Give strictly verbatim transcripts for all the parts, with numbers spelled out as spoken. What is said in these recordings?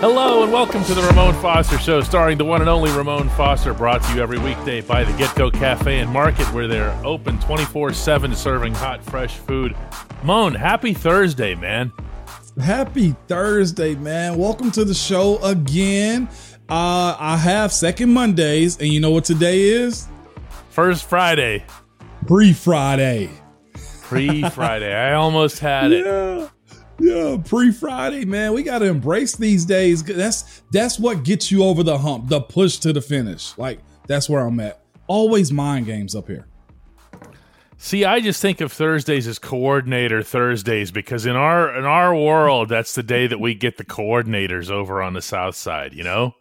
Hello and welcome to the Ramon Foster Show, starring the one and only Ramon Foster, brought to you every weekday by the Get-Go Cafe and Market, where they're open twenty-four seven, serving hot, fresh food. Ramon, happy Thursday, man. Happy Thursday, man. Welcome to the show again. Uh, I have second Mondays, and you know what today is? First Friday. Pre-Friday. Pre-Friday. I almost had it. Yeah. Yeah, pre-Friday, man. We got to embrace these days. That's that's what gets you over the hump, the push to the finish. Like, that's where I'm at. Always mind games up here. See, I just think of Thursdays as coordinator Thursdays, because in our in our world, that's the day that we get the coordinators over on the South Side, you know?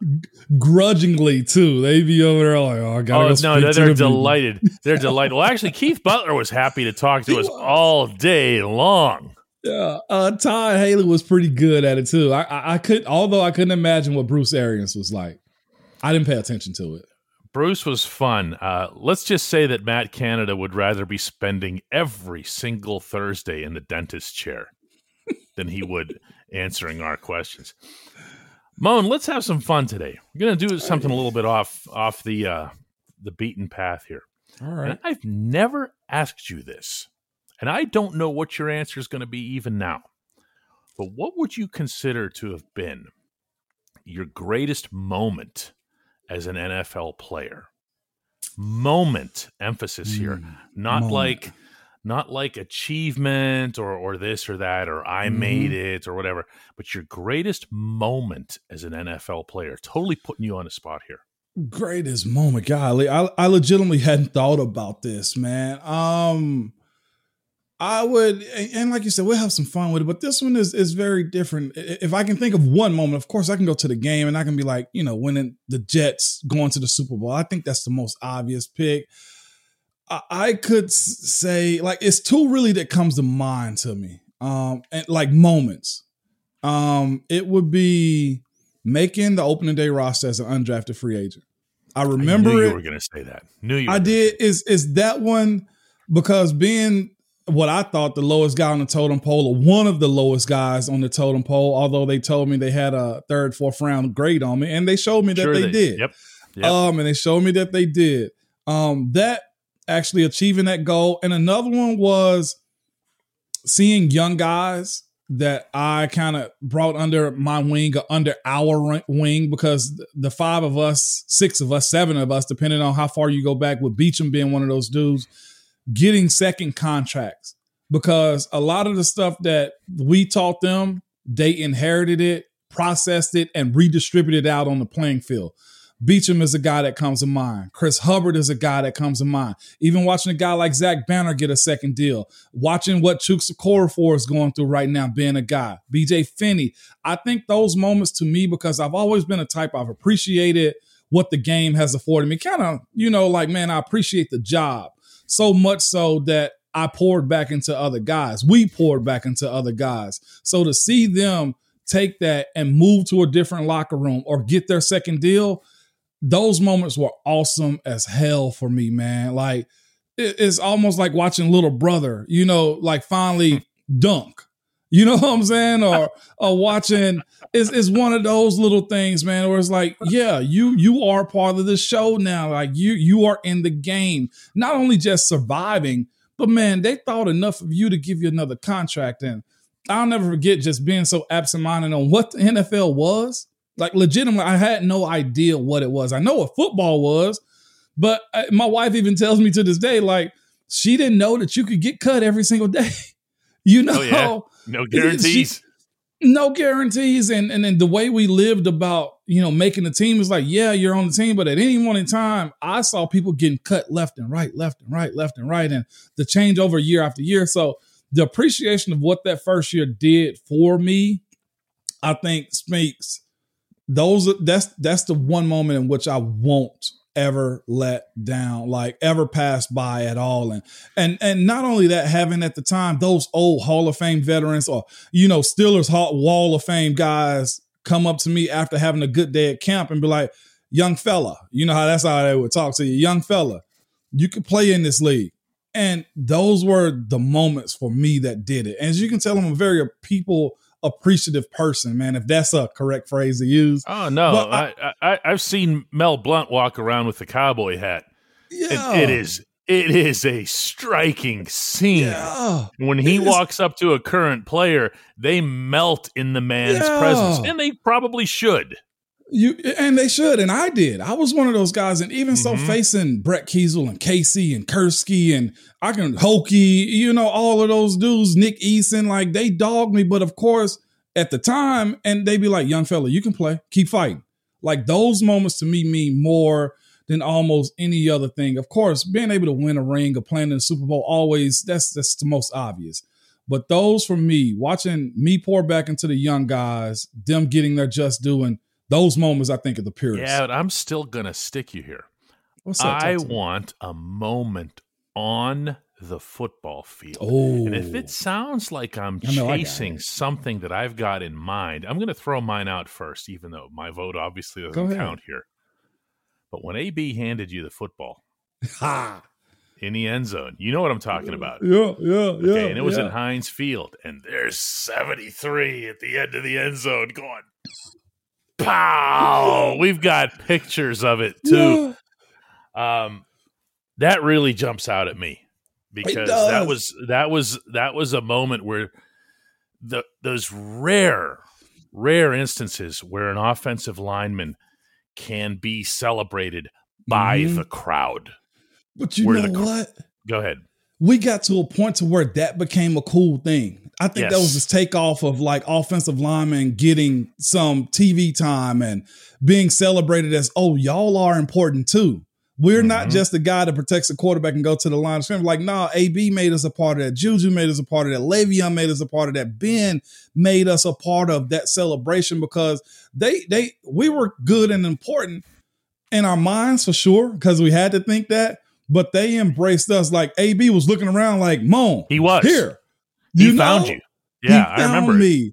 Grudgingly, too. They be over there like, oh, I gotta oh, go no, they're, to they're the delighted. People. They're delighted. Well, actually, Keith Butler was happy to talk to us all day long. Yeah, uh, Todd Haley was pretty good at it, too. I, I, I could, although I couldn't imagine what Bruce Arians was like. I didn't pay attention to it. Bruce was fun. Uh, let's just say that Matt Canada would rather be spending every single Thursday in the dentist's chair than he would answering our questions. Moan, let's have some fun today. We're going to do something a little bit off off the uh, the beaten path here. All right. And I've never asked you this, and I don't know what your answer is going to be even now. But what would you consider to have been your greatest moment as an N F L player? Moment, emphasis here. Mm, not moment. like not like achievement or or this or that or I mm. made it or whatever, but your greatest moment as an N F L player. Totally putting you on the spot here. Greatest moment. Golly, I, I legitimately hadn't thought about this, man. Um, I would, and, and like you said, we'll have some fun with it, but this one is is very different. If I can think of one moment, of course, I can go to the game and I can be like, you know, winning the Jets, going to the Super Bowl. I think that's the most obvious pick. I, I could say, like, it's two really that comes to mind to me, um, and like moments. Um, it would be making the opening day roster as an undrafted free agent. I remember I knew it. You were going to say that. Knew you. I did. Is is that one because being what I thought the lowest guy on the totem pole, or one of the lowest guys on the totem pole, although they told me they had a third, fourth round grade on me, and they showed me that sure they, they did. Yep. Yep. Um, and they showed me that they did. Um, that actually achieving that goal. And another one was seeing young guys that I kind of brought under my wing or under our wing, because the five of us, six of us, seven of us, depending on how far you go back, with Beachum being one of those dudes, getting second contracts, because a lot of the stuff that we taught them, they inherited it, processed it, and redistributed it out on the playing field. Beachum is a guy that comes to mind. Chris Hubbard is a guy that comes to mind. Even watching a guy like Zach Banner get a second deal, watching what Chukwuma Okorafor is going through right now, being a guy, B J. Finney. I think those moments to me, because I've always been a type, I've appreciated what the game has afforded me. Kind of, you know, like, man, I appreciate the job. So much so that I poured back into other guys. We poured back into other guys. So to see them take that and move to a different locker room or get their second deal, those moments were awesome as hell for me, man. Like, it's almost like watching little brother, you know, like finally dunk. You know what I'm saying? Or or watching is is one of those little things, man, where it's like, yeah, you you are part of the show now. Like you you are in the game, not only just surviving, but man, they thought enough of you to give you another contract. And I'll never forget just being so absent-minded on what the N F L was. Like legitimately, I had no idea what it was. I know what football was, but I, my wife even tells me to this day, like she didn't know that you could get cut every single day. You know, oh, yeah. No guarantees, she, no guarantees. And, and then the way we lived about, you know, making the team is like, yeah, you're on the team. But at any one in time, I saw people getting cut left and right, left and right, left and right. And the changeover year after year. So the appreciation of what that first year did for me, I think speaks. Those that's that's the one moment in which I won't ever let down, like ever pass by at all. And and and not only that, having at the time those old Hall of Fame veterans or, you know, Steelers Wall of Fame guys come up to me after having a good day at camp and be like, young fella, you know how that's how they would talk to you. Young fella, you could play in this league. And those were the moments for me that did it. And as you can tell, I'm a very people appreciative person, man, if that's a correct phrase to use. Oh, no. I, I, I, I've seen Mel Blount walk around with the cowboy hat. Yeah. It, it is it is a striking scene. Yeah. When he it's, walks up to a current player, they melt in the man's yeah. presence, and they probably should. You and they should, and I did. I was one of those guys, and even mm-hmm. so, facing Brett Kiesel and Casey and Kursky and I can Hokie, you know, all of those dudes, Nick Eason, like they dogged me. But of course, at the time, and they be like, "Young fella, you can play, keep fighting." Like those moments to me mean more than almost any other thing. Of course, being able to win a ring or playing in the Super Bowl always that's that's the most obvious. But those for me, watching me pour back into the young guys, them getting their just doing. Those moments, I think, are the purest. Yeah, but I'm still going to stick you here. What's up, I want a moment on the football field. Oh. And if it sounds like I'm I know, chasing something that I've got in mind, I'm going to throw mine out first, even though my vote obviously doesn't count here. But when A B handed you the football in the end zone, you know what I'm talking about. Yeah, yeah, okay, yeah. Okay, and it was yeah. in Heinz Field, and there's seventy-three at the end of the end zone going... Pow! We've got pictures of it too. Yeah. Um, that really jumps out at me because that was that was that was a moment where the those rare, rare instances where an offensive lineman can be celebrated by mm-hmm. the crowd. But you where know the, what? Go ahead. We got to a point to where that became a cool thing. I think yes. that was this takeoff of like offensive linemen getting some T V time and being celebrated as, oh, y'all are important too. We're mm-hmm. not just the guy that protects the quarterback and go to the line of scrimmage. Like, nah, A B made us a part of that. Juju made us a part of that. Le'Veon made us a part of that. Ben made us a part of that celebration because they they we were good and important in our minds for sure because we had to think that. But they embraced us. Like A B was looking around like, Moan. He was here. You he found know? You. Yeah, he found I remember me.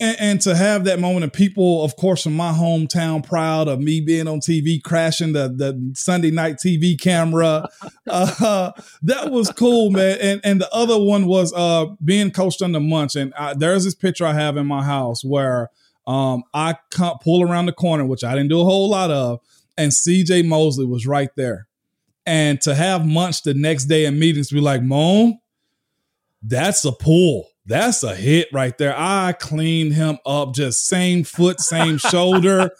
And, and to have that moment of people, of course, from my hometown, proud of me being on T V, crashing the, the Sunday night T V camera. uh, that was cool, man. And and the other one was uh, being coached under Munch. And I, there's this picture I have in my house where um, I can't pull around the corner, which I didn't do a whole lot of. And C J Mosley was right there. And to have Munch the next day in meetings be like, Moan, that's a pull. That's a hit right there. I cleaned him up. Just same foot, same shoulder.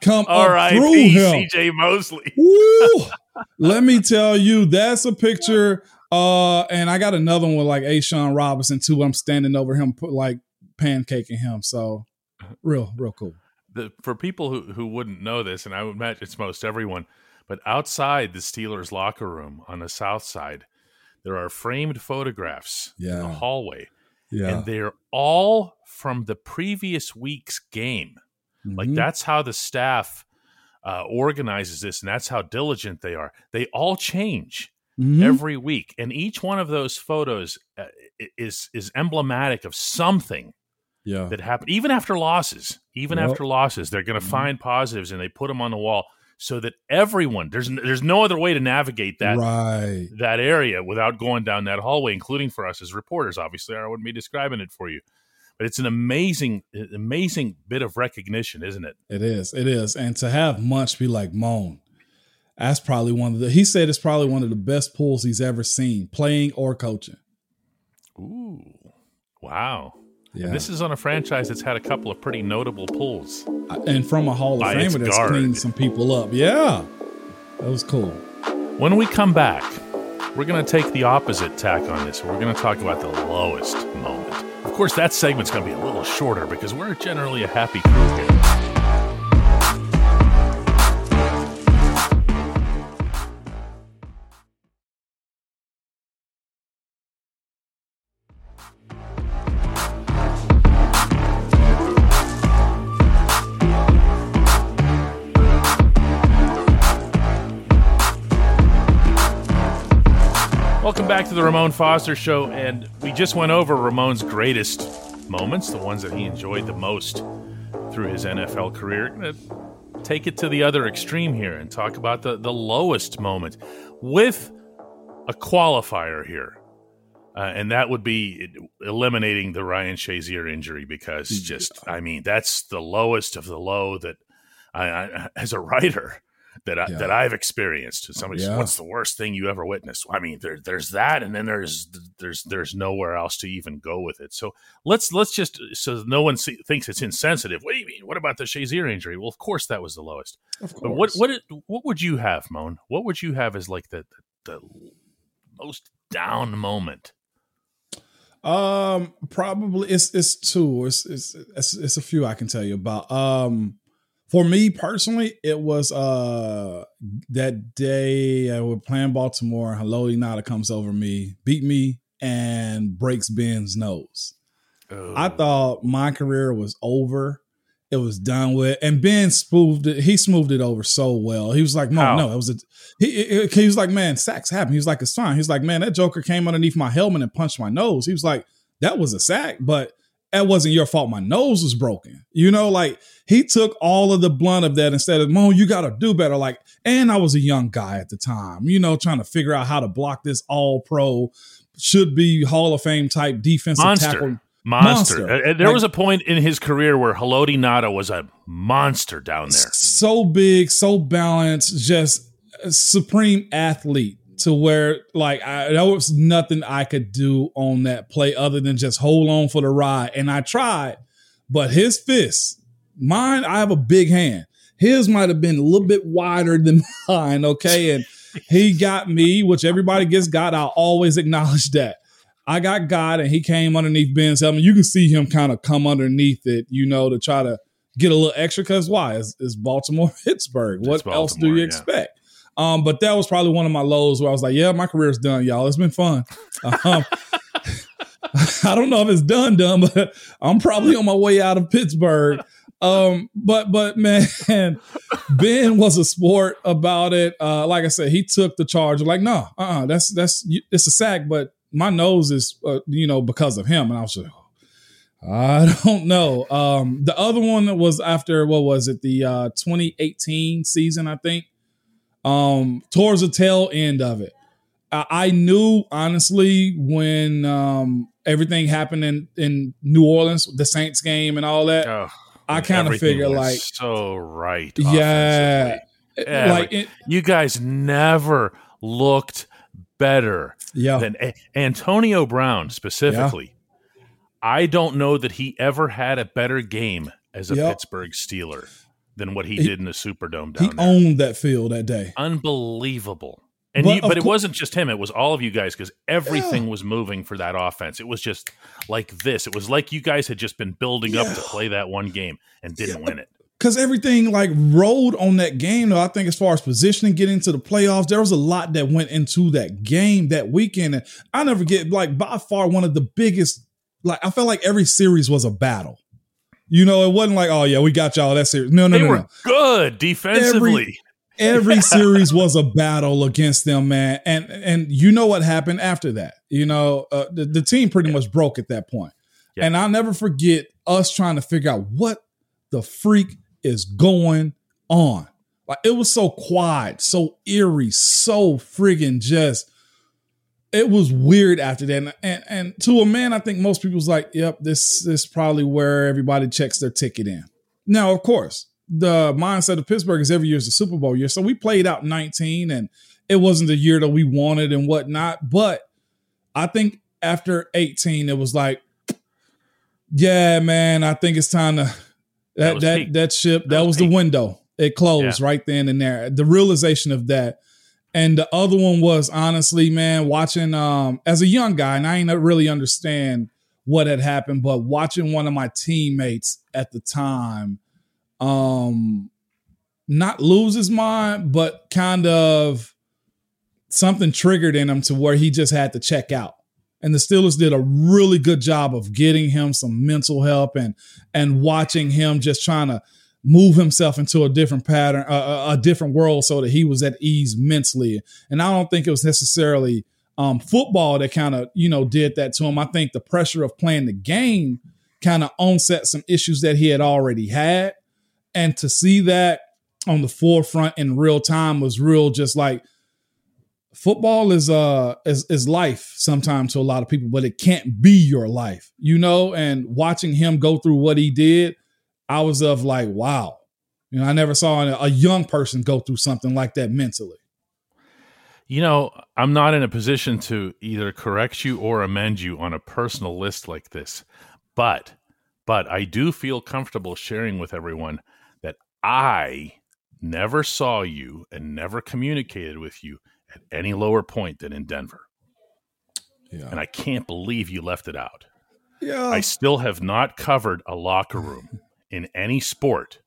Come all up right, through B, him. C J Mosley. Woo! Let me tell you, that's a picture. Uh, and I got another one with like A'shaun Robinson too. I'm standing over him, put like pancaking him. So real, real cool. The, for people who, who wouldn't know this, and I would imagine it's most everyone, but outside the Steelers locker room on the south side, there are framed photographs yeah. in the hallway. Yeah. And they're all from the previous week's game. Mm-hmm. Like that's how the staff uh, organizes this, and that's how diligent they are. They all change mm-hmm. every week. And each one of those photos uh, is is emblematic of something yeah. that happened. Even after losses, even yep. after losses, they're going to mm-hmm. find positives, and they put them on the wall. So that everyone, there's there's no other way to navigate that right. that area without going down that hallway, including for us as reporters, obviously. I wouldn't be describing it for you. But it's an amazing, amazing bit of recognition, isn't it? It is. It is. And to have Munch be like Moan, that's probably one of the, he said it's probably one of the best pulls he's ever seen, playing or coaching. Ooh, wow. Yeah. And this is on a franchise that's had a couple of pretty notable pulls. And from a Hall of Famer that's guard. Cleaned some people up. Yeah, that was cool. When we come back, we're going to take the opposite tack on this. We're going to talk about the lowest moment. Of course, that segment's going to be a little shorter because we're generally a happy crew here. Welcome back to the Ramon Foster Show, and we just went over Ramon's greatest moments, the ones that he enjoyed the most through his N F L career. We're going to take it to the other extreme here and talk about the, the lowest moment with a qualifier here, uh, and that would be eliminating the Ryan Shazier injury because just, I mean, that's the lowest of the low that I, I as a writer – that I, yeah. that I've experienced. Somebody yeah. says, what's the worst thing you ever witnessed? I mean, there, there's that, and then there's there's there's nowhere else to even go with it. So let's let's just so no one see, thinks it's insensitive. What do you mean? What about the Shazier injury? Well, of course that was the lowest. Of course. But what what what would you have, Moan? What would you have as like the the, the most down moment? Um, probably it's it's two. It's it's it's, it's a few I can tell you about. Um. For me personally, it was uh, that day uh, we're playing Baltimore. Haloti Ngata comes over me, beat me, and breaks Ben's nose. Oh. I thought my career was over. It was done with. And Ben smoothed it. He smoothed it over so well. He was like, no, How? no. It was a, he, it, he was like, man, sacks happen. He was like, it's fine. He was like, man, that joker came underneath my helmet and punched my nose. He was like, that was a sack, but that wasn't your fault. My nose was broken. You know, like he took all of the blunt of that instead of, Mo, you got to do better. Like, and I was a young guy at the time, you know, trying to figure out how to block this all pro, should be Hall of Fame type defensive monster. tackle. Monster. monster. Uh, there like, was a point in his career where Haloti Ngata was a monster down there. So big, so balanced, just a supreme athlete. To where, like, I, there was nothing I could do on that play other than just hold on for the ride. And I tried, but his fist, mine, I have a big hand. His might have been a little bit wider than mine, okay? And he got me, which everybody gets got. I'll always acknowledge that. I got got, and he came underneath Ben's helmet. You can see him kind of come underneath it, you know, to try to get a little extra. Because why? It's, it's Baltimore, Pittsburgh. What it's Baltimore, else do you yeah. expect? Um, but that was probably one of my lows where I was like, yeah, my career's done, y'all. It's been fun. Um, I don't know if it's done, done, but I'm probably on my way out of Pittsburgh. Um, but, but man, Ben was a sport about it. Uh, like I said, he took the charge. Like, no, uh-uh, that's, that's, it's a sack, but my nose is, uh, you know, because of him. And I was like, I don't know. Um, the other one that was after, what was it? The uh, twenty eighteen season, I think. Um, towards the tail end of it. I, I knew, honestly, when um, everything happened in, in New Orleans, the Saints game and all that, oh, I kind of figured like... so right. Yeah. yeah like it, you guys never looked better yeah. than a- Antonio Brown specifically. Yeah. I don't know that he ever had a better game as a yep. Pittsburgh Steeler than what he, he did in the Superdome down he there. He owned that field that day. Unbelievable. And But, you, but it wasn't just him. It was all of you guys because everything yeah. was moving for that offense. It was just like this. It was like you guys had just been building yeah. up to play that one game and didn't yeah. win it. Because everything like rolled on that game, though, I think as far as positioning, getting to the playoffs, there was a lot that went into that game that weekend. And I never get like by far one of the biggest, like I felt like every series was a battle. You know, it wasn't like, oh, yeah, we got y'all. That series. No, no, they no. They were no. good defensively. Every, every yeah. series was a battle against them, man. And and you know what happened after that. You know, uh, the, the team pretty yeah. much broke at that point. Yeah. And I'll never forget us trying to figure out what the freak is going on. Like, it was so quiet, so eerie, so friggin' just it was weird after that. And, and, and to a man, I think most people was like, yep, this, this is probably where everybody checks their ticket in. Now, of course, the mindset of Pittsburgh is every year is the Super Bowl year. So we played out nineteen and it wasn't the year that we wanted and whatnot. But I think after eighteen, it was like, yeah, man, I think it's time to that, that, that, that ship. That, that was, was the window. It closed yeah. right then and there. The realization of that. And the other one was, honestly, man, watching um, as a young guy, and I ain't really understand what had happened, but watching one of my teammates at the time um, not lose his mind, but kind of something triggered in him to where he just had to check out. And the Steelers did a really good job of getting him some mental help and and watching him just trying to move himself into a different pattern, uh, a different world so that he was at ease mentally. And I don't think it was necessarily um, football that kind of, you know, did that to him. I think the pressure of playing the game kind of onset some issues that he had already had. And to see that on the forefront in real time was real, just like football is, uh, is, is life sometimes to a lot of people, but it can't be your life, you know, and watching him go through what he did, I was of like, wow, you know, I never saw a young person go through something like that mentally. You know, I'm not in a position to either correct you or amend you on a personal list like this, but, but I do feel comfortable sharing with everyone that I never saw you and never communicated with you at any lower point than in Denver. Yeah. And I can't believe you left it out. Yeah. I still have not covered a locker room in any sport,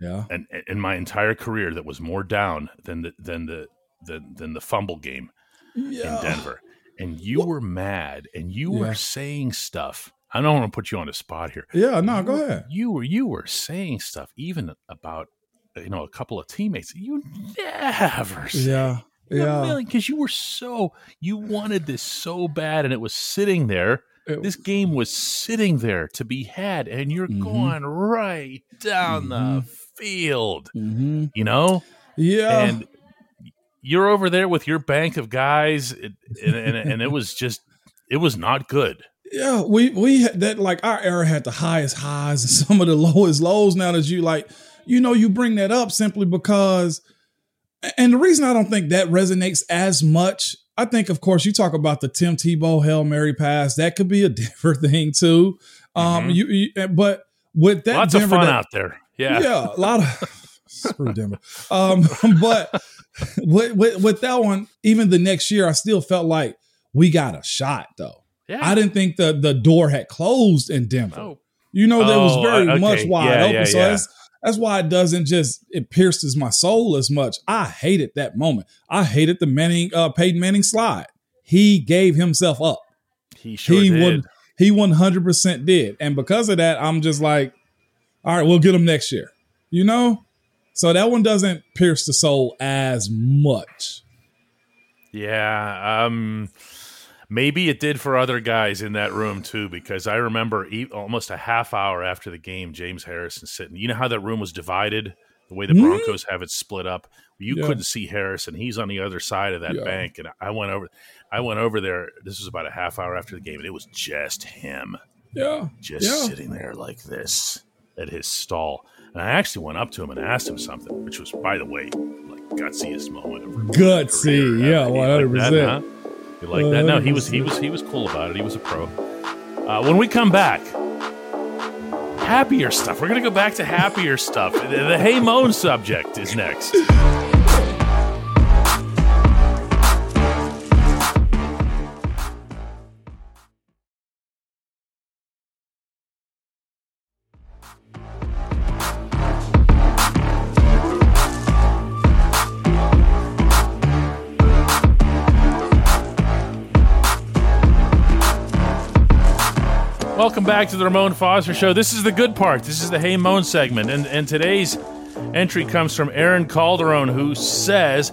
yeah, and in my entire career, that was more down than the than the than, than the fumble game yeah. in Denver. And you what? were mad, and you yeah. were saying stuff. I don't want to put you on the spot here. Yeah, no, you, go ahead. You were you were saying stuff even about you know a couple of teammates. You never, say. yeah, yeah, because you were so you wanted this so bad, and it was sitting there. It, this game was sitting there to be had, and you're mm-hmm. going right down mm-hmm. the field, mm-hmm. you know? Yeah. And you're over there with your bank of guys, and, and, and it was just, it was not good. Yeah, we, we had that, like, our era had the highest highs and some of the lowest lows. Now that you, like, you know, you bring that up simply because, and the reason I don't think that resonates as much, I think, of course, you talk about the Tim Tebow Hail Mary pass. That could be a Denver thing too. Um, mm-hmm. you, you, but with that, lots Denver, of fun that, out there. Yeah, yeah, a lot of screw Denver. Um, but with, with, with that one, even the next year, I still felt like we got a shot though. Yeah. I didn't think the the door had closed in Denver. Oh. You know, there was very oh, okay. much wide yeah, open. Yeah, so yeah. that's that's why it doesn't just, it pierces my soul as much. I hated that moment. I hated the Manning, uh, Peyton Manning slide. He gave himself up. He sure he did. Would, he one hundred percent did. And because of that, I'm just like, all right, we'll get him next year. You know? So that one doesn't pierce the soul as much. Yeah. Um, maybe it did for other guys in that room, too, because I remember e- almost a half hour after the game, James Harrison sitting. You know how that room was divided, the way the mm-hmm. Broncos have it split up? You yeah. couldn't see Harrison. He's on the other side of that yeah. bank. And I went over I went over there. This was about a half hour after the game, and it was just him. Yeah. Just yeah. sitting there like this at his stall. And I actually went up to him and asked him something, which was, by the way, like gutsiest moment of gutsy, career. yeah, one hundred percent. Like that, huh? Like that. No, he was he was he was cool about it. He was a pro. Uh, when we come back, happier stuff. We're gonna go back to happier stuff. The, the Hey Moan subject is next. Welcome back to the Ramon Foster Show. This is the good part. This is the Hey Moan segment. And, and today's entry comes from Aaron Calderon, who says,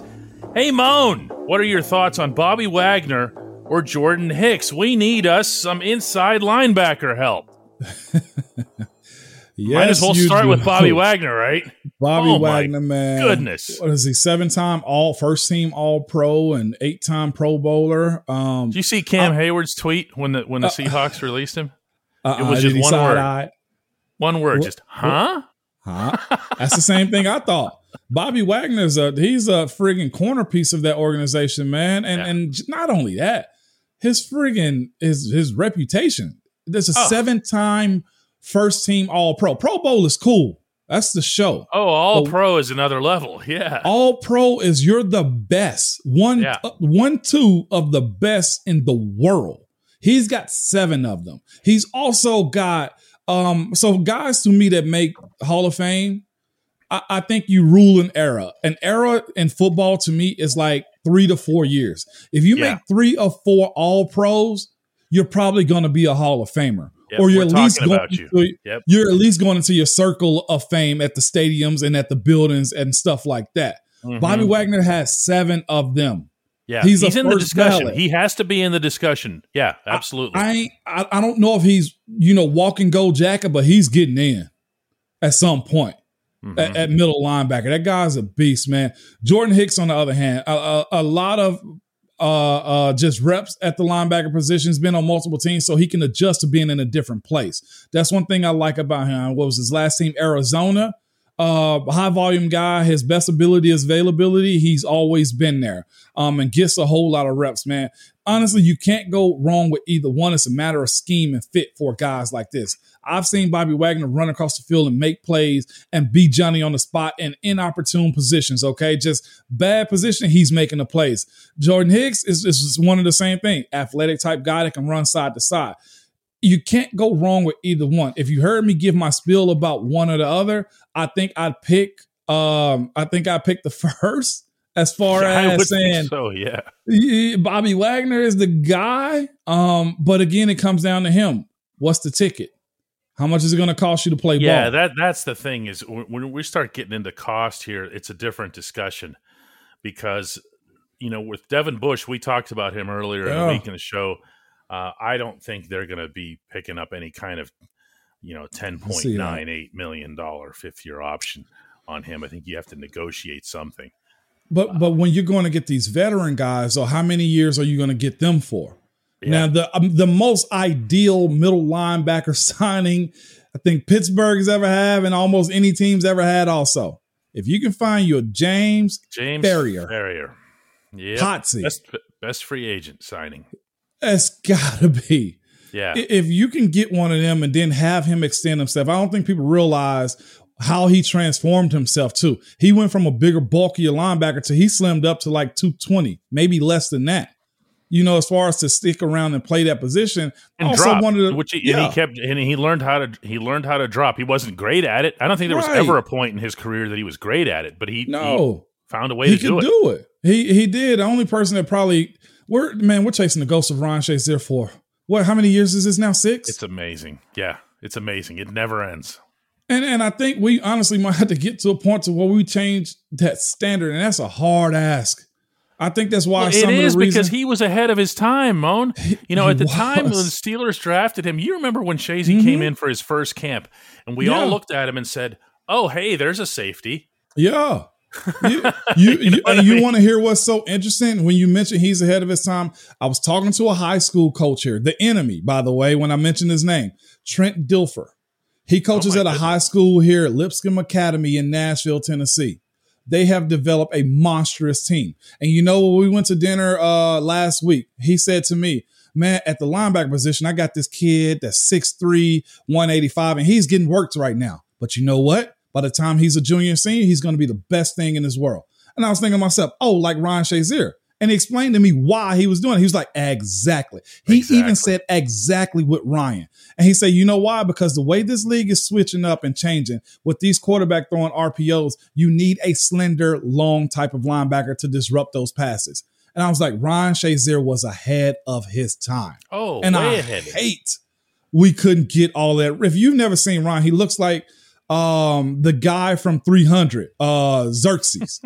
Hey Moan, what are your thoughts on Bobby Wagner or Jordan Hicks? We need us some inside linebacker help. Yes, might as well start do. with Bobby Wagner, right? Bobby oh Wagner, man. Goodness. What is he? Seven-time all first team all pro and eight-time pro bowler. Um, Did you see Cam uh, Hayward's tweet when the when the uh, Seahawks released him? Uh, it was uh, just one word. Eyed? One word, what, just huh? What, huh? That's the same thing I thought. Bobby Wagner's a he's a friggin' corner piece of that organization, man. And yeah. and not only that, his friggin' his his reputation. There's a oh. seven-time first team all pro. Pro Bowl is cool. That's the show. Oh, all but pro is another level. Yeah. All pro is you're the best. One yeah. uh, one two of the best in the world. He's got seven of them. He's also got um so guys to me that make Hall of Fame. I think you rule an era. An era in football to me is like three to four years. If you yeah. make three or four all pros, you're probably going to be a Hall of Famer, yep, or you're at least going you. into, yep. you're at least going into your circle of fame at the stadiums and at the buildings and stuff like that. Mm-hmm. Bobby Wagner has seven of them. Yeah, he's, he's in the discussion. Ballot. He has to be in the discussion. Yeah, absolutely. I I, ain't, I I don't know if he's you know walking gold jacket, but he's getting in at some point. Mm-hmm. At, at middle linebacker. That guy's a beast, man. Jordan Hicks, on the other hand, a, a, a lot of uh, uh, just reps at the linebacker position. He's been on multiple teams, so he can adjust to being in a different place. That's one thing I like about him. What was his last team? Arizona. Uh, high-volume guy. His best ability is availability. He's always been there um, and gets a whole lot of reps, man. Honestly, you can't go wrong with either one. It's a matter of scheme and fit for guys like this. I've seen Bobby Wagner run across the field and make plays and be Johnny on the spot in inopportune positions, okay? Just bad position, he's making the plays. Jordan Hicks is, is one of the same thing, athletic-type guy that can run side to side. You can't go wrong with either one. If you heard me give my spiel about one or the other, I think I'd pick um, I think I'd pick the first. As far yeah, as saying, so, yeah. Bobby Wagner is the guy. Um, but again, it comes down to him. What's the ticket? How much is it going to cost you to play yeah, ball? Yeah, that, that's the thing is when we start getting into cost here, it's a different discussion because, you know, with Devin Bush, we talked about him earlier yeah. in the week in the show. Uh, I don't think they're going to be picking up any kind of, you know, ten point nine eight million dollars fifth year option on him. I think you have to negotiate something. But but when you're going to get these veteran guys, or how many years are you going to get them for? Yeah. Now, the um, the most ideal middle linebacker signing I think Pittsburgh's ever had and almost any team's ever had also. If you can find your James, James Ferrier. Ferrier. Yeah. Potsy. Best, best free agent signing. That's got to be. Yeah. If you can get one of them and then have him extend himself, I don't think people realize – how he transformed himself too. He went from a bigger, bulkier linebacker to he slimmed up to like two twenty, maybe less than that. You know, as far as to stick around and play that position, and also drop, wanted to, which he, yeah. and he kept, and he learned how to he learned how to drop. He wasn't great at it. I don't think there was right. ever a point in his career that he was great at it, but he, no. he found a way he to do, do it. it. He he did. The only person that probably we're man, we're chasing the ghost of Ryan Shazier for what? How many years is this now? Six. It's amazing. Yeah, it's amazing. It never ends. And and I think we honestly might have to get to a point to where we change that standard, and that's a hard ask. I think that's why well, some it is of the reason- because he was ahead of his time, Moan. You know, at the was. time when the Steelers drafted him, you remember when Shazier mm-hmm. came in for his first camp, and we yeah. all looked at him and said, "Oh, hey, there's a safety." Yeah, you you, you, know you, and I mean? You want to hear what's so interesting when you mention he's ahead of his time? I was talking to a high school coach here, the enemy, by the way, when I mentioned his name, Trent Dilfer. He coaches oh at a goodness. high school here at Lipscomb Academy in Nashville, Tennessee. They have developed a monstrous team. And you know, when we went to dinner uh, last week, he said to me, man, at the linebacker position, I got this kid that's six three, one eighty-five, and he's getting worked right now. But you know what? By the time he's a junior senior, he's going to be the best thing in this world. And I was thinking to myself, oh, like Ryan Shazier. And he explained to me why he was doing it. He was like, exactly. He exactly. even said exactly with Ryan. And he said, you know why? Because the way this league is switching up and changing with these quarterback throwing R P Os, you need a slender, long type of linebacker to disrupt those passes. And I was like, Ryan Shazier was ahead of his time. Oh, and I ahead. hate we couldn't get all that. If you've never seen Ryan, he looks like Um, the guy from three hundred, uh, Xerxes.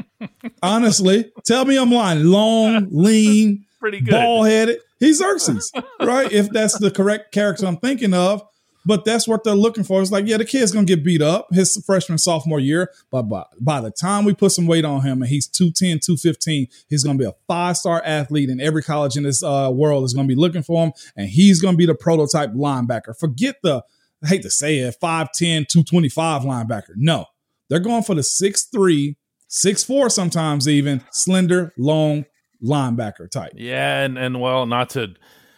Honestly, tell me I'm lying. Long, lean, pretty good, bald headed. He's Xerxes, right? If that's the correct character I'm thinking of. But that's what they're looking for. It's like, yeah, the kid's going to get beat up his freshman, sophomore year. But by, by the time we put some weight on him and he's two ten, two fifteen, he's going to be a five-star athlete, and every college in this uh, world is going to be looking for him. And he's going to be the prototype linebacker. Forget the, I hate to say it, five ten, two twenty-five linebacker. No, they're going for the six three, six four sometimes even, slender, long linebacker type. Yeah, and, and well, not to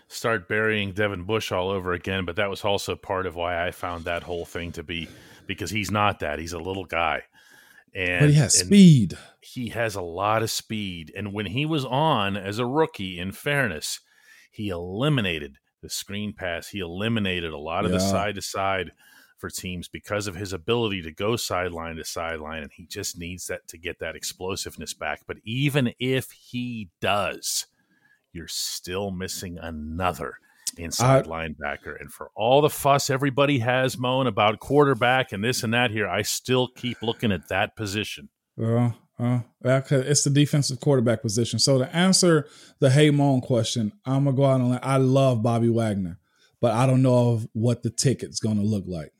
start burying Devin Bush all over again, but that was also part of why I found that whole thing to be, because he's not that. He's a little guy. And, but he has and speed. He has a lot of speed. And when he was on as a rookie, in fairness, he eliminated the screen pass. He eliminated a lot of yeah. the side-to-side for teams because of his ability to go sideline to sideline, and he just needs that to get that explosiveness back. But even if he does, you're still missing another inside I, linebacker. And for all the fuss everybody has, Moan, about quarterback and this and that here, I still keep looking at that position. Uh, uh, it's the defensive quarterback position. So to answer the Hey Moan question, I'm going to go out on that. I love Bobby Wagner, but I don't know of what the ticket's going to look like.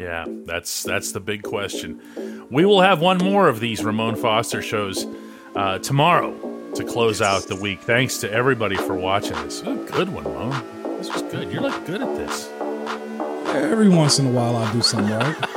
Yeah, that's that's the big question. We will have one more of these Ramon Foster shows uh, tomorrow to close out the week. Thanks to everybody for watching this. Good one, Ramon. This was good. You're like good at this. Every once in a while, I do something right.